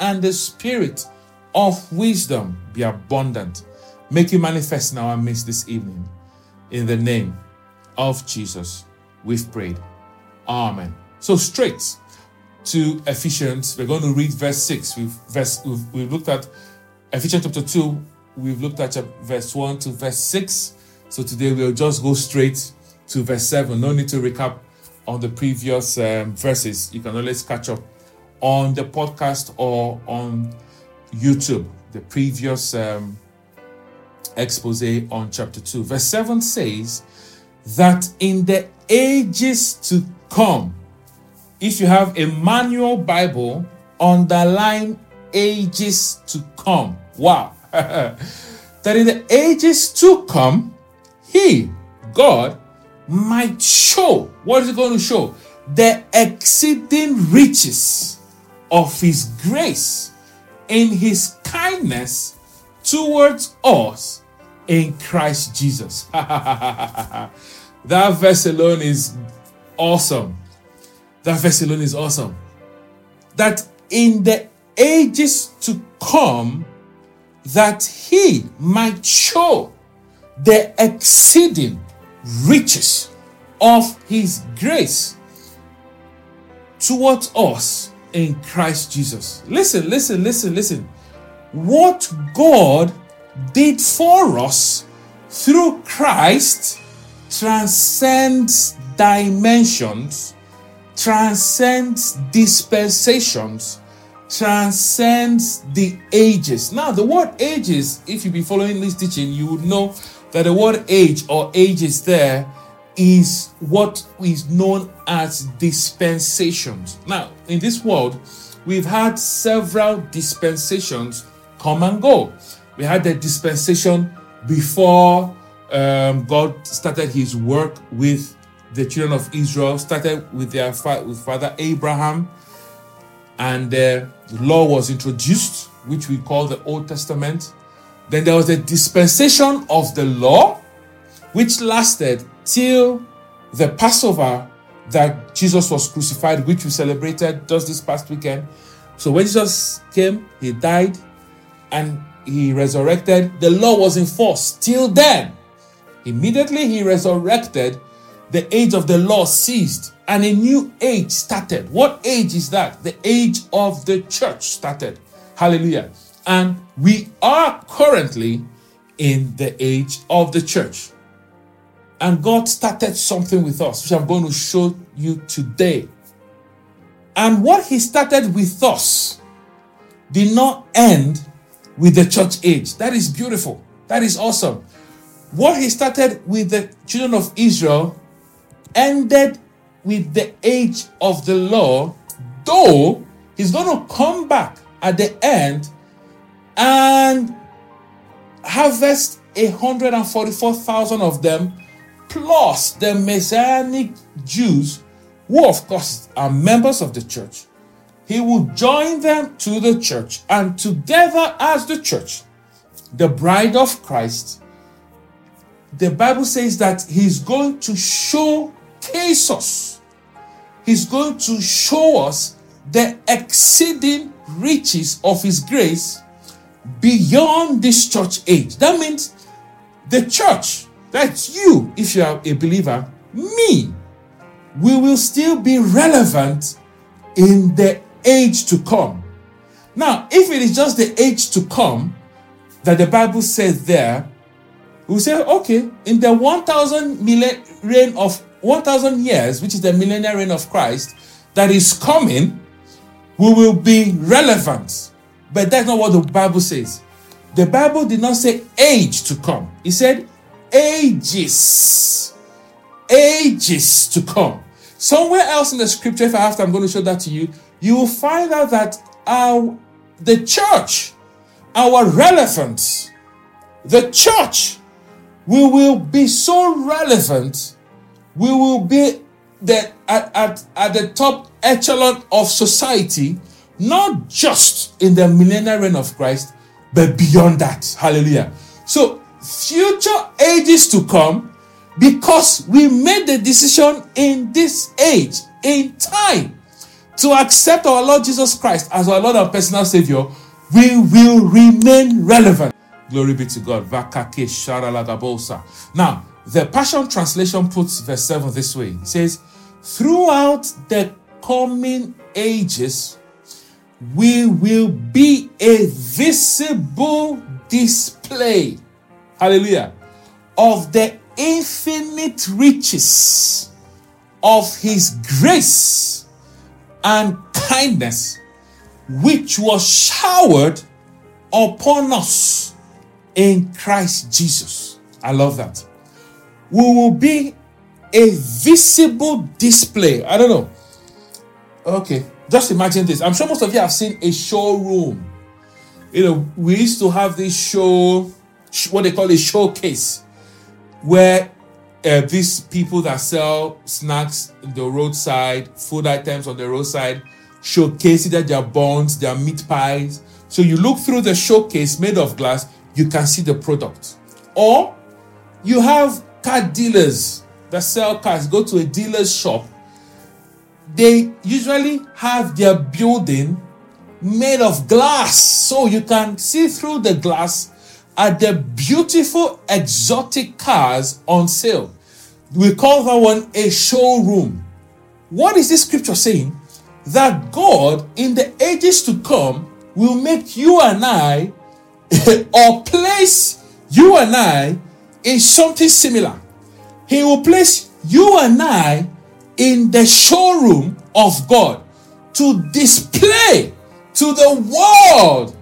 and the spirit of wisdom be abundant. Make it manifest in our midst this evening. In the name of Jesus, we've prayed. Amen. So straight to Ephesians, we're going to read verse 6. We've looked at Ephesians chapter 2. We've looked at verse 1 to verse 6. So today we'll just go straight to verse 7. No need to recap on the previous verses. You can always catch up on the podcast or on YouTube, the previous exposé on chapter 2. Verse 7 says that in the ages to come. If you have a manual Bible, underline ages to come. Wow. That in the ages to come, he, God, might show. What is he going to show? The exceeding riches of his grace in his kindness towards us in Christ Jesus. That verse alone is awesome. That verse alone is awesome. That in the ages to come, that he might show the exceeding riches of his grace towards us in Christ Jesus. Listen. What God did for us through Christ transcends dimensions, transcends dispensations, transcends the ages. Now, the word ages, if you've been following this teaching, you would know that the word age or ages there is what is known as dispensations. Now, in this world, we've had several dispensations come and go. We had the dispensation before God started his work with the children of Israel, started with their father Abraham, and the law was introduced, which we call the Old Testament. Then there was the dispensation of the law, which lasted till the Passover that Jesus was crucified, which we celebrated just this past weekend. So when Jesus came, he died, and he resurrected. The law was in force till then. Immediately he resurrected, the age of the law ceased and a new age started. What age is that? The age of the church started. Hallelujah. And we are currently in the age of the church. And God started something with us, which I'm going to show you today. And what he started with us did not end with the church age. That is beautiful. That is awesome. What he started with the children of Israel ended with the age of the law, though he's going to come back at the end and harvest 144,000 of them, plus the Messianic Jews, who of course are members of the church. He will join them to the church, and together as the church, the bride of Christ, the Bible says that he's going to showcase us. He's going to show us the exceeding riches of his grace beyond this church age. That means the church, that's you, if you are a believer, me, we will still be relevant in the age to come. Now, if it is just the age to come that the Bible says there, we say, okay, in the 1,000 years, which is the millennial reign of Christ that is coming, we will be relevant. But that's not what the Bible says. The Bible did not say age to come. It said ages to come. Somewhere else in the scripture, if I have to, I'm going to show that to you. You will find out that the church, our relevance, the church, we will be so relevant. We will be at the top echelon of society, not just in the millennial reign of Christ, but beyond that. Hallelujah. So future ages to come, because we made the decision in this age, in time, to accept our Lord Jesus Christ as our Lord and personal Savior, we will remain relevant. Glory be to God. Now, the Passion Translation puts verse 7 this way. It says, throughout the coming ages, we will be a visible display, hallelujah, of the infinite riches of his grace and kindness, which was showered upon us in Christ Jesus. I love that. We will be a visible display. I don't know. Okay, just imagine this. I'm sure most of you have seen a showroom. You know, we used to have this show, what they call a showcase, where these people that sell snacks on the roadside, food items on the roadside, showcase either their buns, their meat pies. So you look through the showcase made of glass, you can see the product. Or you have car dealers that sell cars. Go to a dealer's shop. They usually have their building made of glass, so you can see through the glass at the beautiful exotic cars on sale. We call that one a showroom. What is this scripture saying? That God in the ages to come will make you and I or place you and I in something similar. He will place you and I in the showroom of God to display to the world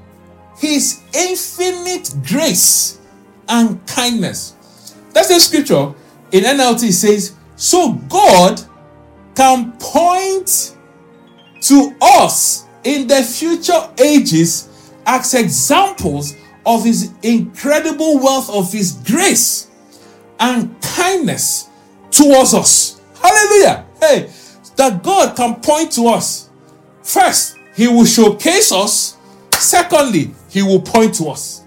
his infinite grace and kindness. That's the scripture in NLT says, so God can point to us in the future ages as examples of his incredible wealth of his grace and kindness towards us. Hallelujah. Hey, that God can point to us. First, he will showcase us. Secondly, he will point to us.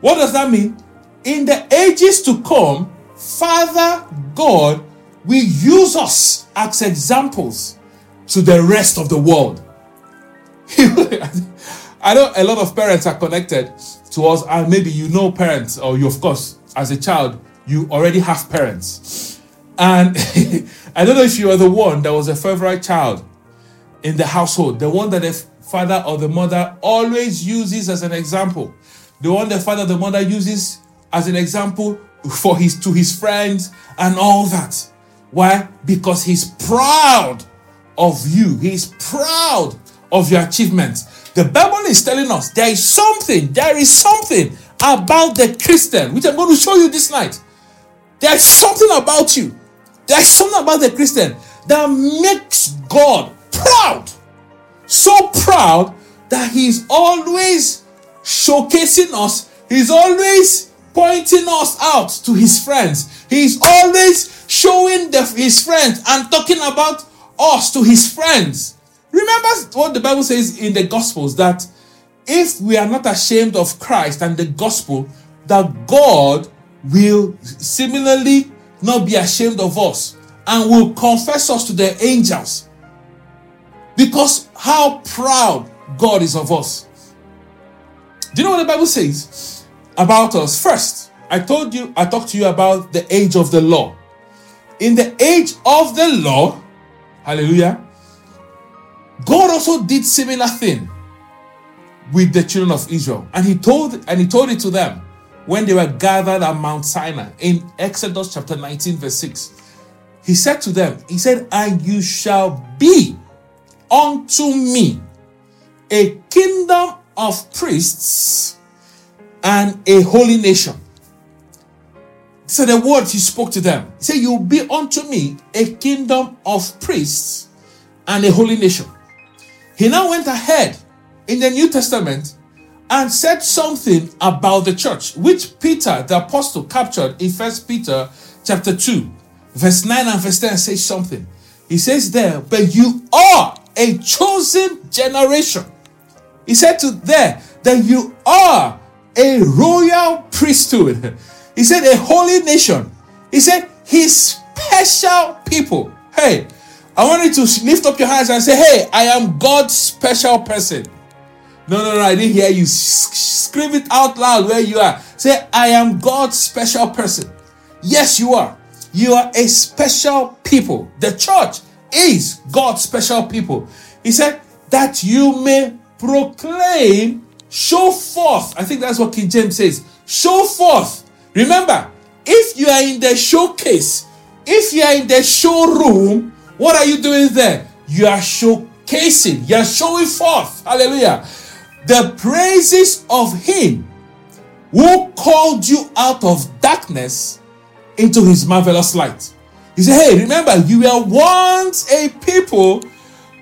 What does that mean? In the ages to come, Father God will use us as examples to the rest of the world. I know a lot of parents are connected to us, and maybe you know parents, or you, of course, as a child, you already have parents. And I don't know if you are the one that was a favorite child in the household, the one that the father or the mother always uses as an example, the one the father or the mother uses as an example for his friends and all that. Why? Because he's proud of you. He's proud of your achievements. The Bible is telling us there is something about the Christian, which I'm going to show you this night. There's something about you. There's something about the Christian that makes God proud, so proud that he's always showcasing us. He's always pointing us out to his friends. He's always showing his friends and talking about us to his friends. Remember what the Bible says in the Gospels, that if we are not ashamed of Christ and the gospel, that God will similarly not be ashamed of us and will confess us to the angels. Because how proud God is of us. Do you know what the Bible says about us? First, I talked to you about the age of the law. In the age of the law, hallelujah, God also did similar thing with the children of Israel. And he told it to them when they were gathered at Mount Sinai in Exodus chapter 19, verse 6. He said to them, and you shall be unto me a kingdom of priests and a holy nation. So the words he spoke to them, he said, you'll be unto me a kingdom of priests and a holy nation. He now went ahead in the New Testament and said something about the church, which Peter the apostle captured in 1 Peter chapter 2, verse 9 and verse 10 says something. He says there, but you are a chosen generation. He said to there that you are a royal priesthood. He said a holy nation. He said his special people. Hey, I want you to lift up your hands and say, hey, I am God's special person. No, I didn't hear you. Scream it out loud where you are. Say, I am God's special person. Yes, you are. You are a special people. The church is God's special people. He said that you may proclaim, show forth. I think that's what King James says. Show forth. Remember, if you are in the showcase, if you are in the showroom, what are you doing there? You are showcasing. You are showing forth. Hallelujah. The praises of him who called you out of darkness into his marvelous light. He said, hey, remember, you were once a people,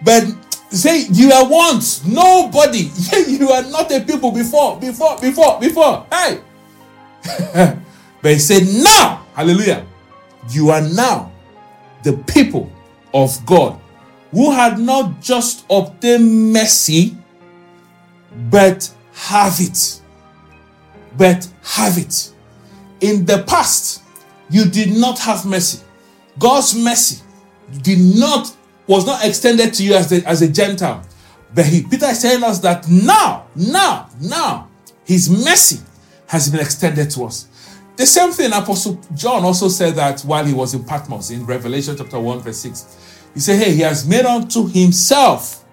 but say you were once nobody. You are not a people before. Hey. But he said, now, hallelujah, you are now the people of God who had not just obtained mercy, but have it. In the past, you did not have mercy. God's mercy was not extended to you as a Gentile. But Peter is telling us that now, his mercy has been extended to us. The same thing Apostle John also said that while he was in Patmos in Revelation chapter 1 verse 6. He said, hey, he has made unto himself.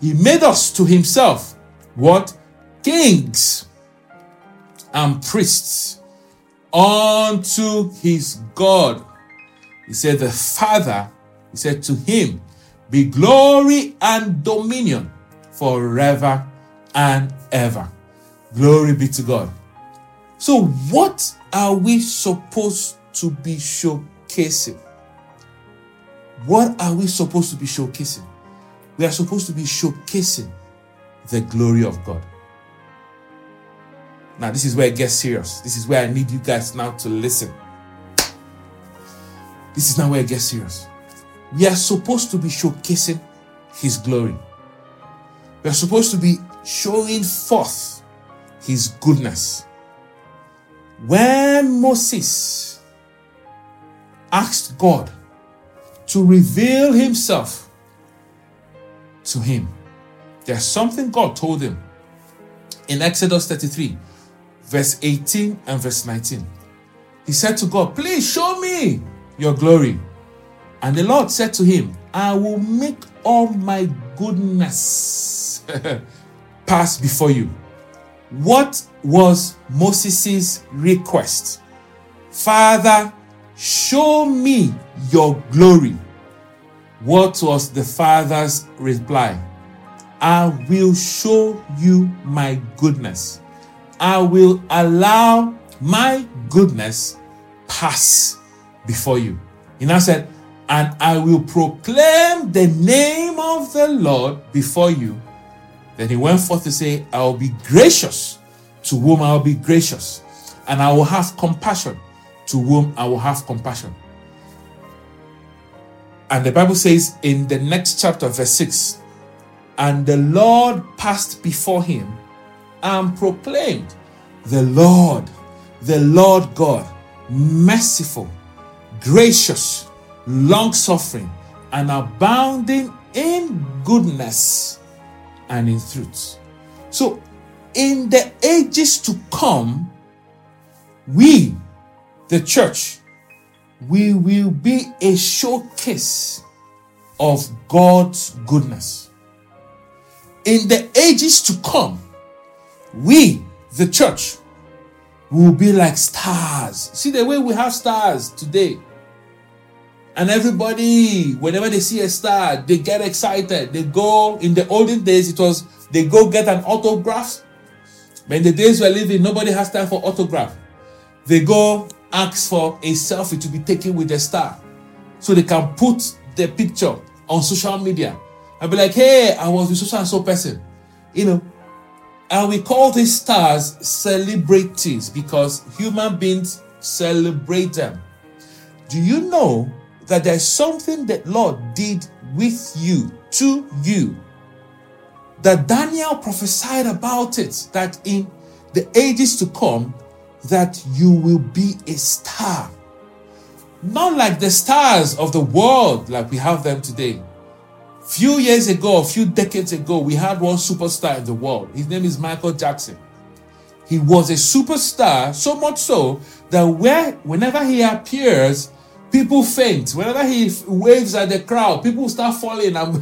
He made us to himself, what? Kings and priests unto his God. He said, the Father, he said, to him be glory and dominion forever and ever. Glory be to God. So what are we supposed to be showcasing? What are we supposed to be showcasing? We are supposed to be showcasing the glory of God. Now, this is where it gets serious. This is where I need you guys now to listen. This is now where it gets serious. We are supposed to be showcasing his glory. We are supposed to be showing forth his goodness. When Moses asked God to reveal himself to him, there's something God told him in Exodus 33, verse 18 and verse 19. He said to God, please show me your glory. And the Lord said to him, I will make all my goodness pass before you. What was Moses' request? Father, show me your glory. What was the father's reply? I will show you my goodness. I will allow my goodness pass before you. He now said, and I will proclaim the name of the Lord before you. Then he went forth to say, I will be gracious to whom I will be gracious, and I will have compassion to whom I will have compassion. And the Bible says in the next chapter, verse 6, and the Lord passed before him and proclaimed, the Lord God, merciful, gracious, long-suffering, and abounding in goodness and in truth. So, in the ages to come, we, the church, we will be a showcase of God's goodness. In the ages to come, we, the church, will be like stars. See the way we have stars today. And everybody, whenever they see a star, they get excited. They go, in the olden days, it was, they go get an autograph. But in the days we're living, nobody has time for autograph. They go ask for a selfie to be taken with the star. So they can put the picture on social media. And be like, hey, I was with so-and-so person. You know, and we call these stars celebrities because human beings celebrate them. Do you know that there's something that Lord did with you, to you, that Daniel prophesied about it, that in the ages to come, that you will be a star. Not like the stars of the world like we have them today. Few years ago, a few decades ago, we had one superstar in the world. His name is Michael Jackson. He was a superstar, so much so that whenever he appears, people faint. Whenever he waves at the crowd, people start falling under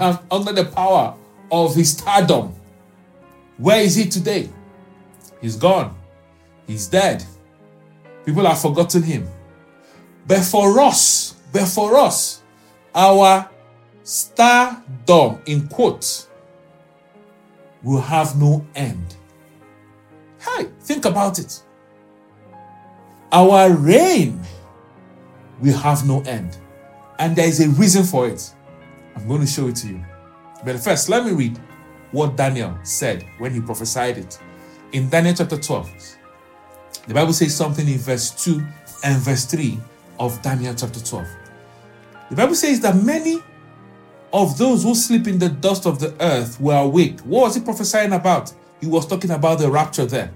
the power of his stardom. Where is he today? He's gone. He's dead. People have forgotten him. But for us, our stardom, in quotes, will have no end. Hey, think about it. Our reign will have no end. And there is a reason for it. I'm going to show it to you. But first, let me read what Daniel said when he prophesied it. In Daniel chapter 12, the Bible says something in verse 2 and verse 3 of Daniel chapter 12. The Bible says that many of those who sleep in the dust of the earth were awake. What was he prophesying about? He was talking about the rapture there.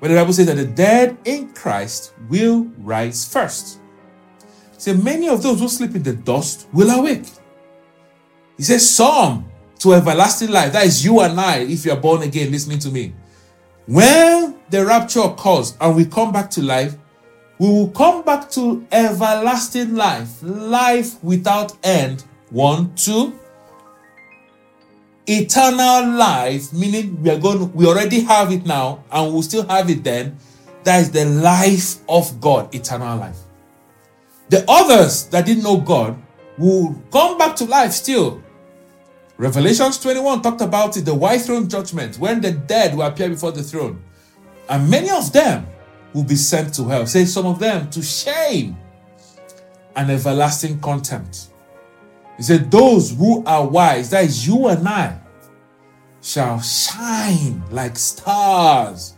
But the Bible says that the dead in Christ will rise first. So many of those who sleep in the dust will awake. He says some to everlasting life. That is you and I, if you are born again, listening to me. When the rapture occurs and we come back to life, we will come back to everlasting life. Life without end. 1, 2. Eternal life, meaning we already have it now and we'll still have it then. That is the life of God, eternal life. The others that didn't know God will come back to life still. Revelation 21 talked about it, the white throne judgment, when the dead will appear before the throne. And many of them will be sent to hell. Say some of them to shame and everlasting contempt. He said, those who are wise, that is you and I, shall shine like stars.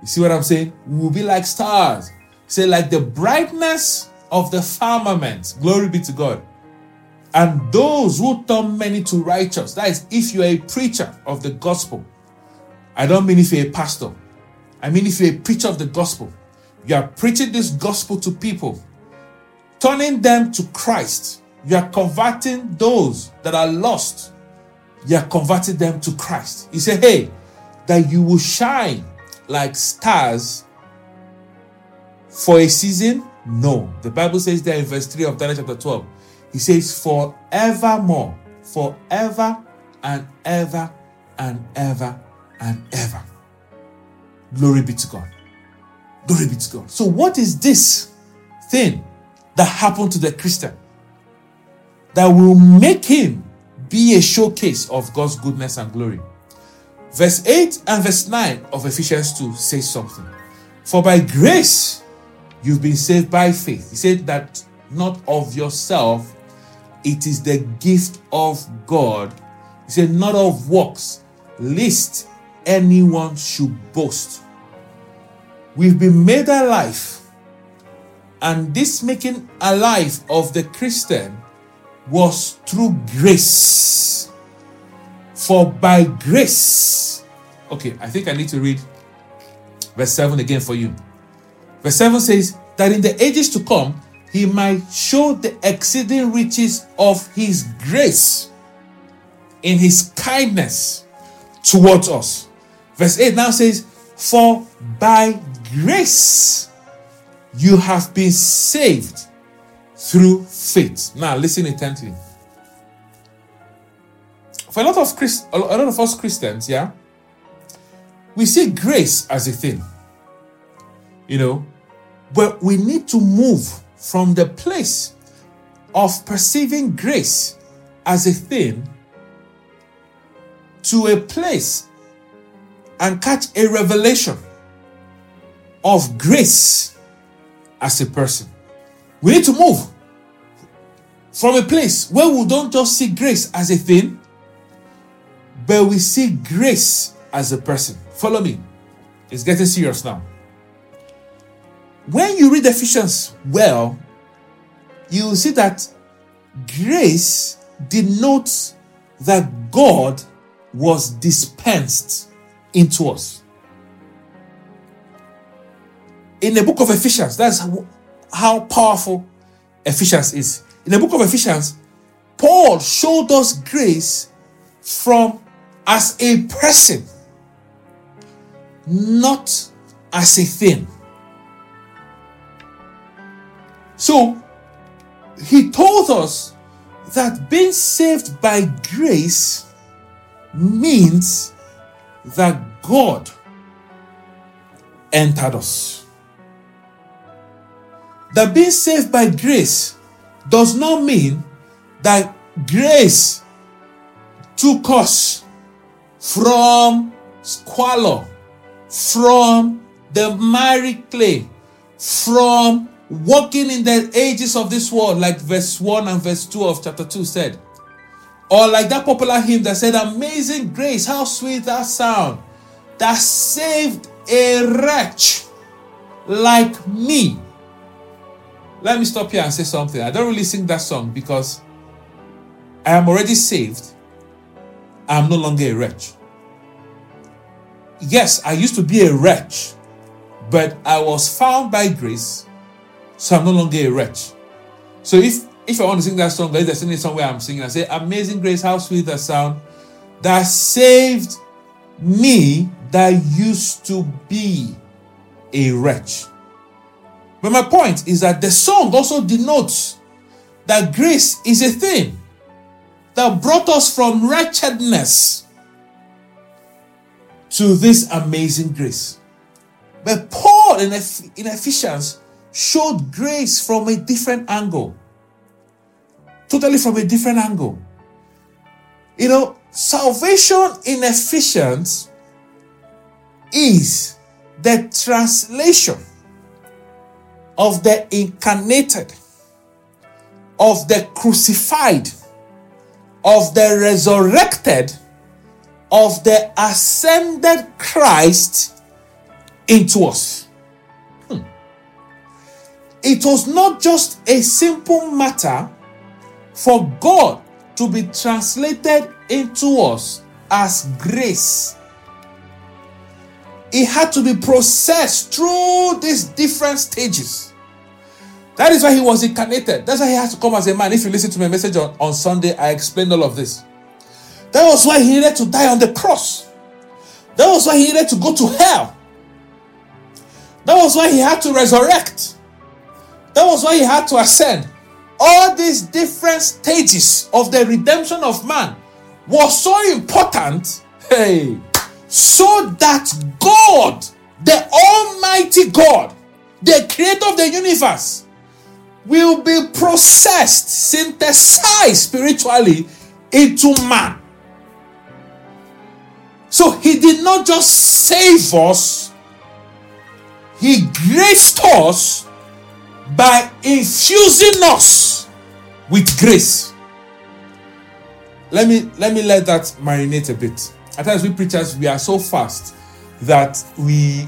You see what I'm saying? We will be like stars. Say, like the brightness of the firmament. Glory be to God. And those who turn many to righteous, that is, if you are a preacher of the gospel. I don't mean if you're a pastor. I mean if you're a preacher of the gospel. You are preaching this gospel to people, turning them to Christ. You are converting those that are lost. You are converting them to Christ. He said, hey, that you will shine like stars for a season? No. The Bible says there in verse 3 of Daniel chapter 12, he says, forevermore, forever and ever and ever and ever. Glory be to God. Glory be to God. So what is this thing that happened to the Christian that will make him be a showcase of God's goodness and glory? Verse 8 and verse 9 of Ephesians 2 says something. For by grace you've been saved by faith. He said that not of yourself, it is the gift of God. He said not of works, lest anyone should boast. We've been made alive. And this making alive of the Christian was through grace. For by grace. Okay, I think I need to read verse 7 again for you. Verse 7 says that in the ages to come, he might show the exceeding riches of his grace in his kindness towards us. Verse 8 now says, for by grace you have been saved through faith. Now, listen intently. For a lot of us Christians, yeah, we see grace as a thing, but we need to move from the place of perceiving grace as a thing to a place and catch a revelation of grace as a person. We need to move from a place where we don't just see grace as a thing, but we see grace as a person. Follow me. It's getting serious now. When you read Ephesians well, you will see that grace denotes that God was dispensed into us. In the book of Ephesians, that's how powerful Ephesians is. In the book of Ephesians, Paul showed us grace from as a person, not as a thing. So, he told us that being saved by grace means that God entered us. That being saved by grace does not mean that grace took us from squalor, from the miry clay, from walking in the ages of this world, like verse 1 and verse 2 of chapter 2 said. Or like that popular hymn that said, "Amazing grace, how sweet that sound, that saved a wretch like me." Let me stop here and say something. I don't really sing that song because I am already saved. I am no longer a wretch. Yes, I used to be a wretch, but I was found by grace, so I'm no longer a wretch. So if I want to sing that song, if I sing it somewhere, I'm singing, I say, "Amazing grace, how sweet that sound, that saved me that used to be a wretch." But my point is that the song also denotes that grace is a thing that brought us from wretchedness to this amazing grace. But Paul in Ephesians showed grace from a different angle. Totally from a different angle. You know, salvation in Ephesians is the translation of the incarnated, of the crucified, of the resurrected, of the ascended Christ into us. It was not just a simple matter for God to be translated into us as grace. It had to be processed through these different stages. That is why he was incarnated. That's why he had to come as a man. If you listen to my message on Sunday, I explained all of this. That was why he needed to die on the cross. That was why he needed to go to hell. That was why he had to resurrect. That was why he had to ascend. All these different stages of the redemption of man was so important, so that God, the Almighty God, the creator of the universe, will be processed, synthesized spiritually into man. So he did not just save us, he graced us by infusing us with grace. Let me let that marinate a bit. At times we preachers, we are so fast that we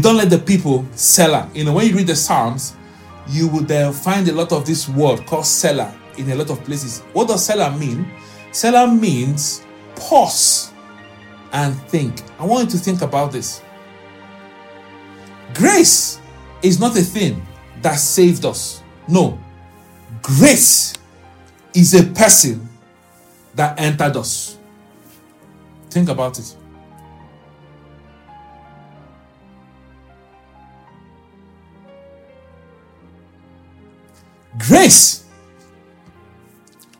don't let the people Selah. You know, when you read the Psalms, you would find a lot of this word called Selah in a lot of places. What does Selah mean? Selah means pause and think. I want you to think about this. Grace is not a thing that saved us. No. Grace is a person that entered us. Think about it. Grace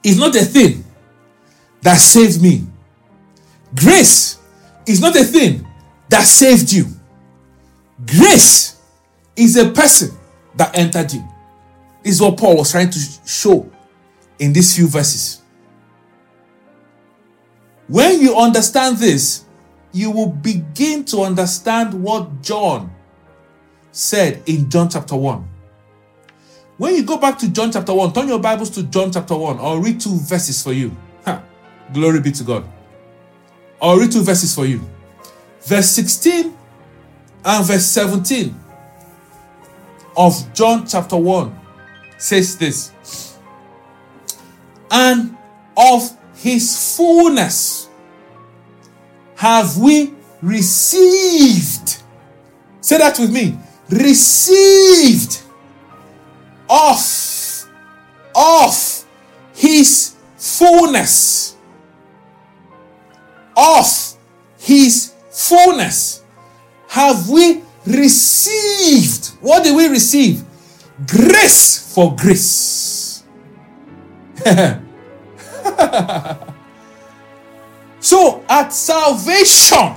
is not a thing that saved me. Grace is not a thing that saved you. Grace is a person that entered you. This is what Paul was trying to show in these few verses. When you understand this, you will begin to understand what John said in John chapter 1. When you go back to John chapter 1, turn your Bibles to John chapter 1. I'll read two verses for you. Glory be to God. I'll read two verses for you. Verse 16 and verse 17 of John chapter 1 says this. "And of his fullness have we received." Say that with me. received of his fullness. Of his fullness have we received. What did we receive? Grace for grace. So at salvation,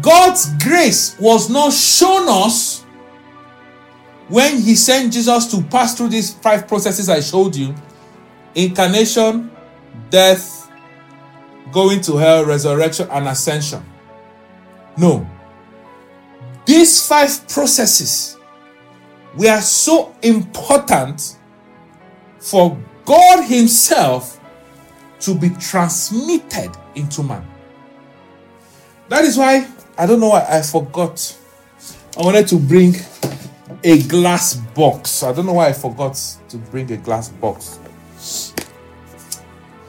God's grace was not shown us when he sent Jesus to pass through these 5 processes I showed you: incarnation, death, going to hell, resurrection, and ascension. No. These 5 processes were so important for God himself to be transmitted into man. That is why, I don't know why I forgot. I wanted to bring a glass box. I don't know why I forgot to bring a glass box.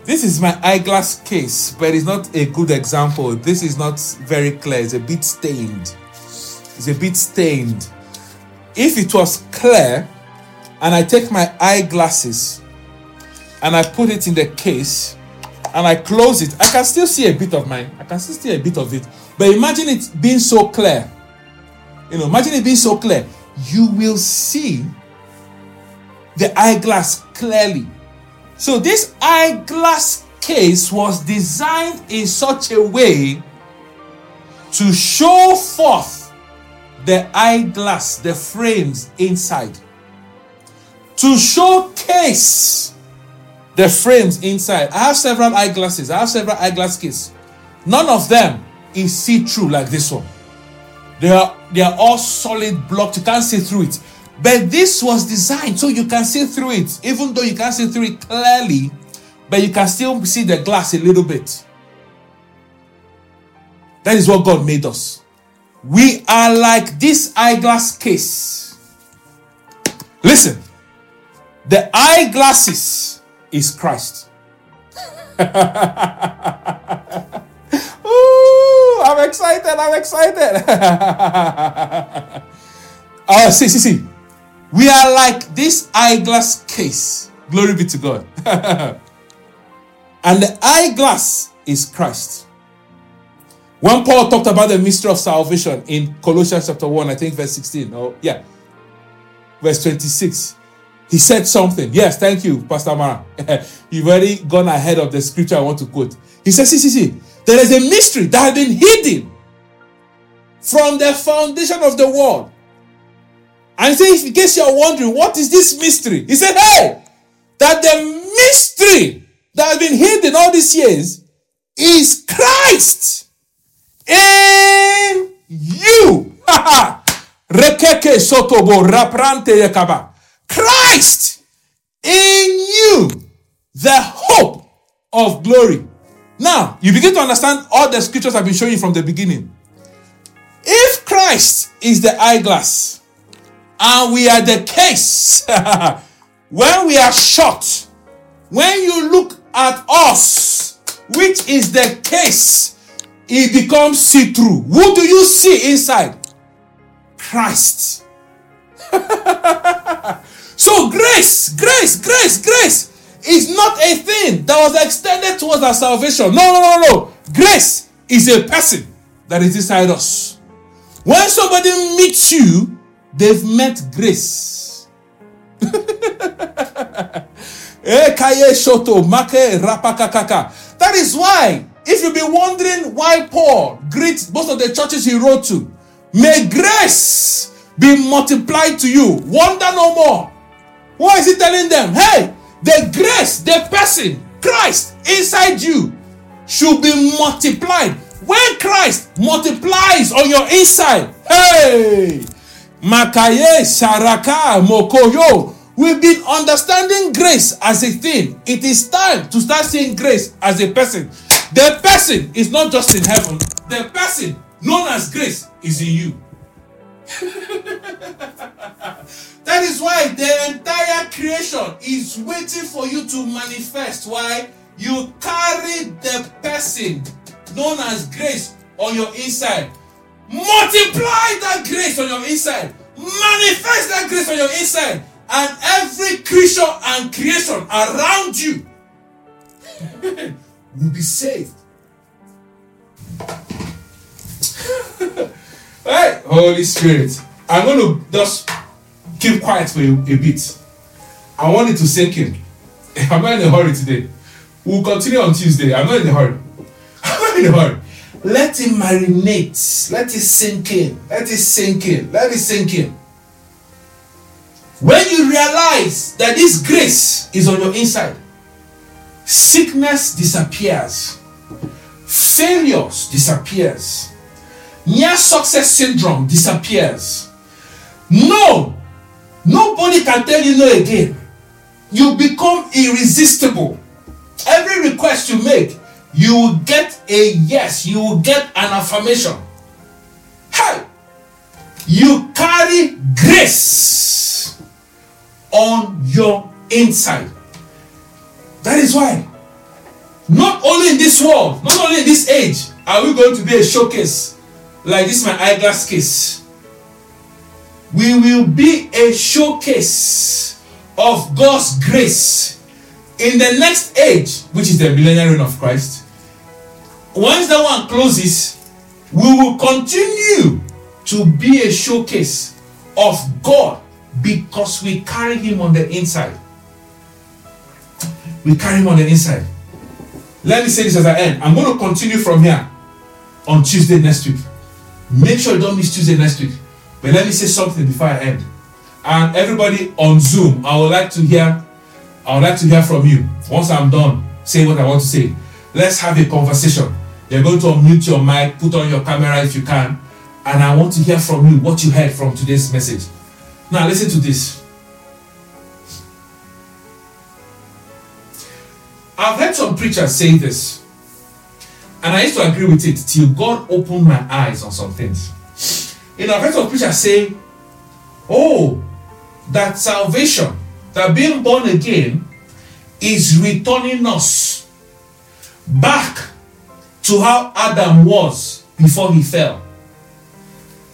This is my eyeglass case, but it's not a good example. This is not very clear. It's a bit stained. It's a bit stained. If it was clear, and I take my eyeglasses and I put it in the case and I close it, I can still see a bit of mine. I can still see a bit of it. But imagine it being so clear. You know, imagine it being so clear. You will see the eyeglass clearly. So this eyeglass case was designed in such a way to show forth the eyeglass, the frames inside. To showcase the frames inside. I have several eyeglasses. I have several eyeglass cases. None of them is see-through like this one. They are all solid blocks. You can't see through it. But this was designed so you can see through it. Even though you can't see through it clearly, but you can still see the glass a little bit. That is what God made us. We are like this eyeglass case. Listen, the eyeglasses is Christ. I'm excited, I'm excited. Oh, see. We are like this eyeglass case. Glory be to God. And the eyeglass is Christ. When Paul talked about the mystery of salvation in Colossians chapter 1, I think verse 16. Oh, yeah. Verse 26. He said something. Yes, thank you, Pastor Mara. You've already gone ahead of the scripture I want to quote. He said, see. There is a mystery that has been hidden from the foundation of the world. And in case you're wondering, what is this mystery? He said, hey, that the mystery that has been hidden all these years is Christ in you. Christ in you, the hope of glory. Now, you begin to understand all the scriptures I've been showing you from the beginning. If Christ is the eyeglass, and we are the case, when we are shot, when you look at us, which is the case, it becomes see-through. Who do you see inside? Christ. So grace. It's not a thing that was extended towards our salvation. No. Grace is a person that is inside us. When somebody meets you, they've met grace. That is why, if you've been wondering why Paul greets most of the churches he wrote to, may grace be multiplied to you. Wonder no more. Why is he telling them? Hey, the grace, the person, Christ inside you should be multiplied. When Christ multiplies on your inside, hey, Makaye, Saraka, Mokoyo, we've been understanding grace as a thing. It is time to start seeing grace as a person. The person is not just in heaven. The person known as grace is in you. That is why the entire creation is waiting for you to manifest. Why? You carry the person known as grace on your inside. Multiply that grace on your inside. Manifest that grace on your inside. And every creature and creation around you will be saved. Right, Holy Spirit. I'm going to just keep quiet for a bit. I want it to sink in. I'm not in a hurry today. We'll continue on Tuesday. I'm not in a hurry. Let it marinate. Let it sink in. When you realize that this grace is on your inside, sickness disappears. Failures disappears. Near success syndrome disappears. No. Nobody can tell you no again. You become irresistible. Every request you make, you will get a yes. You will get an affirmation. Hey! You carry grace on your inside. That is why, not only in this world, not only in this age, are we going to be a showcase like this, my eyeglass case. We will be a showcase of God's grace in the next age, which is the millennial reign of Christ. Once that one closes, we will continue to be a showcase of God because we carry Him on the inside. We carry Him on the inside. Let me say this as I end. I'm going to continue from here on Tuesday next week. Make sure you don't miss Tuesday next week. But let me say something before I end. And everybody on Zoom, I would like to hear from you. Once I'm done, say what I want to say. Let's have a conversation. You're going to unmute your mic, put on your camera if you can, and I want to hear from you what you heard from today's message. Now listen to this. I've heard some preachers say this, and I used to agree with it till God opened my eyes on some things. You know, I've heard some preachers say, oh, that salvation, that being born again is returning us back to how Adam was before he fell.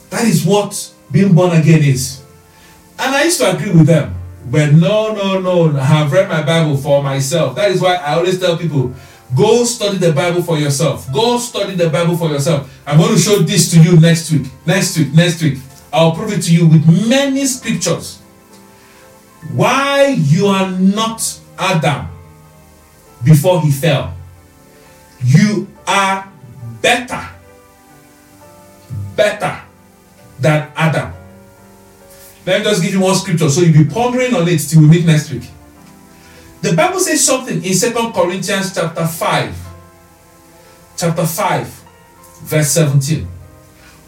That is what being born again is. And I used to agree with them. But no. I've read my Bible for myself. That is why I always tell people, go study the Bible for yourself. I'm going to show this to you next week. I'll prove it to you with many scriptures. Why you are not Adam before he fell. You are better than Adam. Let me just give you one scripture so you'll be pondering on it till we meet next week. The Bible says something in 2 Corinthians chapter 5, verse 17.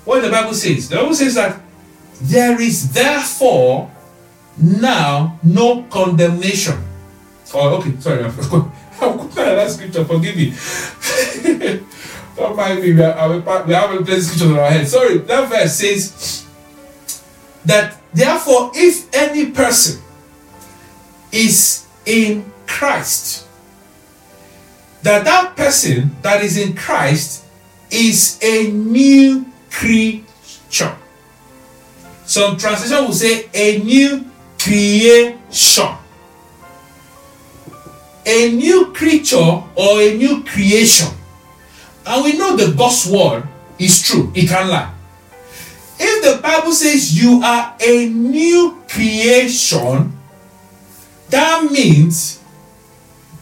What the Bible says? The Bible says that there is therefore now no condemnation. Oh, okay, sorry. I'm that scripture, forgive me. Don't mind me, we haven't placed scripture on our head. Sorry, that verse says that therefore if any person is in Christ, that person that is in Christ is a new creature. Some translation will say a new creation. A new creature or a new creation. And we know the God's word is true. It can't lie. If the Bible says you are a new creation, that means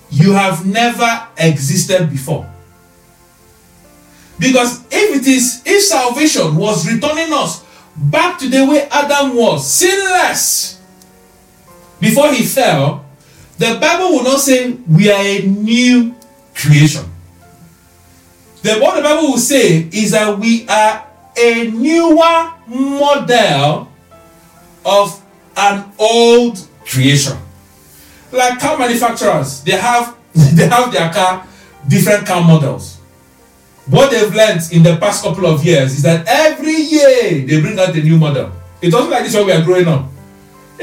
you have never existed before. Because if salvation was returning us back to the way Adam was, sinless, before he fell, the Bible will not say we are a new creation. What the Bible will say is that we are a newer model of an old creation. Like car manufacturers, they have their car, different car models. What they've learned in the past couple of years is that every year they bring out a new model. It wasn't like this when we were growing up.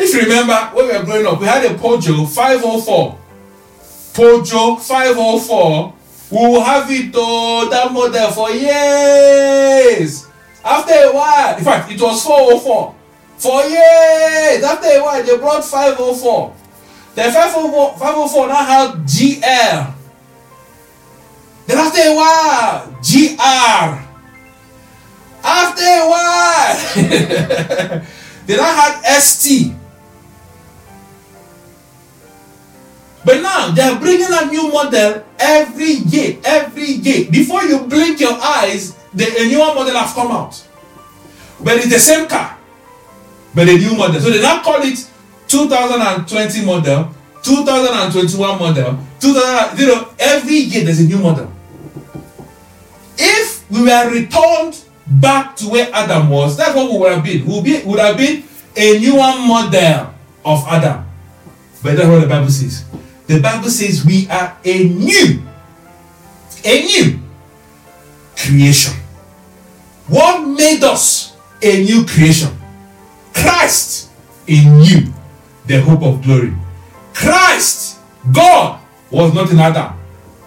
If you remember, when we were growing up, we had a Peugeot 504. We will have it, that model for years. After a while, in fact, it was 404. For years, after a while, they brought 504. The 504 now had GL. Then after a while, GR. After a while, they now had ST. But now, they are bringing a new model every year, Before you blink your eyes, a newer model has come out. But it's the same car, but a new model. So they now call it 2020 model, 2021 model, 2000, every year there's a new model. If we were returned back to where Adam was, that's what we would have been. We would have been a newer model of Adam. But that's what the Bible says. The Bible says we are a new creation. What made us a new creation? Christ in you, the hope of glory. Christ, God, was not in Adam.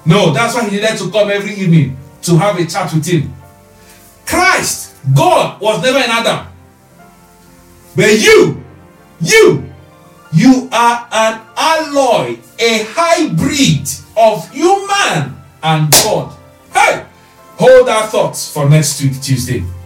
No, that's why he needed to come every evening to have a chat with him. Christ, God, was never in Adam. But you are an alloy, a hybrid of human and God. Hey, hold our thoughts for next week, Tuesday.